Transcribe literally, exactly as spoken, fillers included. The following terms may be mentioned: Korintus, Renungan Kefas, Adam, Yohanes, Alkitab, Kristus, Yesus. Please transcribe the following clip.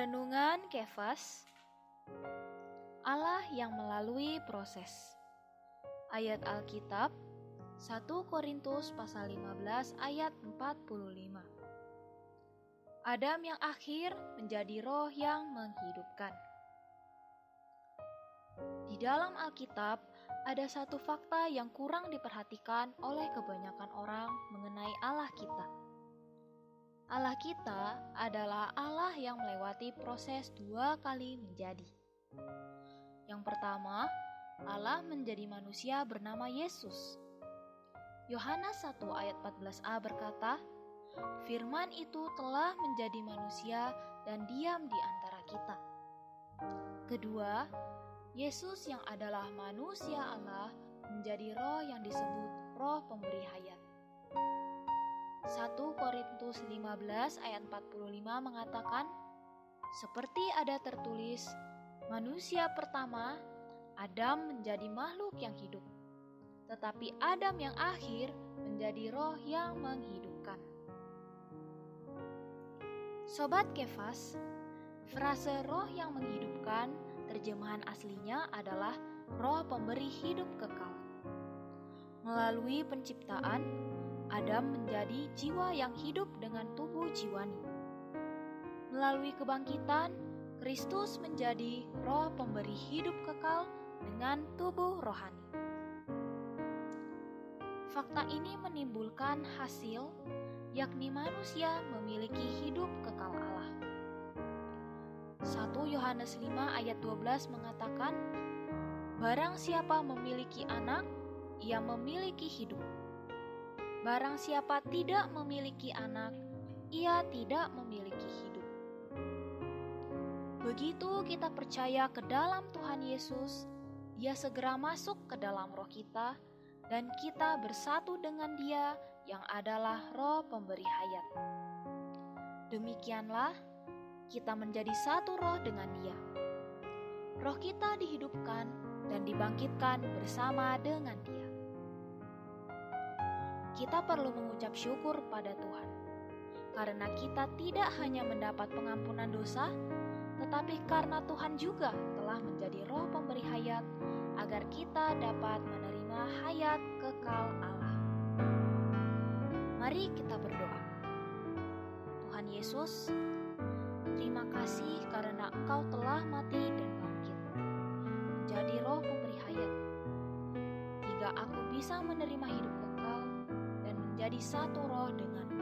Renungan Kefas, Allah yang melalui proses. Ayat Alkitab satu Korintus pasal lima belas ayat empat puluh lima. Adam yang akhir menjadi roh yang menghidupkan. Di dalam Alkitab ada satu fakta yang kurang diperhatikan oleh kebanyakan orang mengenai Allah kita. Allah kita adalah Allah yang melewati proses dua kali menjadi. Yang pertama, Allah menjadi manusia bernama Yesus. Yohanes satu ayat empat belas a berkata, "Firman itu telah menjadi manusia dan diam di antara kita." Kedua, Yesus yang adalah manusia Allah menjadi roh yang disebut roh pemberi hayat. satu Korintus lima belas ayat empat puluh lima mengatakan, "Seperti ada tertulis, manusia pertama, Adam menjadi makhluk yang hidup, tetapi Adam yang akhir menjadi roh yang menghidupkan." Sobat Kefas, frase roh yang menghidupkan terjemahan aslinya adalah roh pemberi hidup kekal. Melalui penciptaan, Adam menjadi jiwa yang hidup dengan tubuh jiwani. Melalui kebangkitan, Kristus menjadi roh pemberi hidup kekal dengan tubuh rohani. Fakta ini menimbulkan hasil, yakni manusia memiliki hidup kekal Allah. satu Yohanes lima ayat dua belas mengatakan, "Barang siapa memiliki anak, ia memiliki hidup. Barang siapa tidak memiliki anak, ia tidak memiliki hidup." Begitu kita percaya ke dalam Tuhan Yesus, Dia segera masuk ke dalam roh kita, dan kita bersatu dengan Dia yang adalah roh pemberi hayat. Demikianlah, kita menjadi satu roh dengan Dia. Roh kita dihidupkan dan dibangkitkan bersama dengan Dia. Kita perlu mengucap syukur pada Tuhan, karena kita tidak hanya mendapat pengampunan dosa, tetapi karena Tuhan juga telah menjadi roh pemberi hayat, agar kita dapat menerima hayat kekal Allah. Mari kita berdoa. Tuhan Yesus, terima kasih karena Engkau telah mati dan bangkit, menjadi roh pemberi hayat, hingga aku bisa menerima hidup kekal, jadi satu roh dengan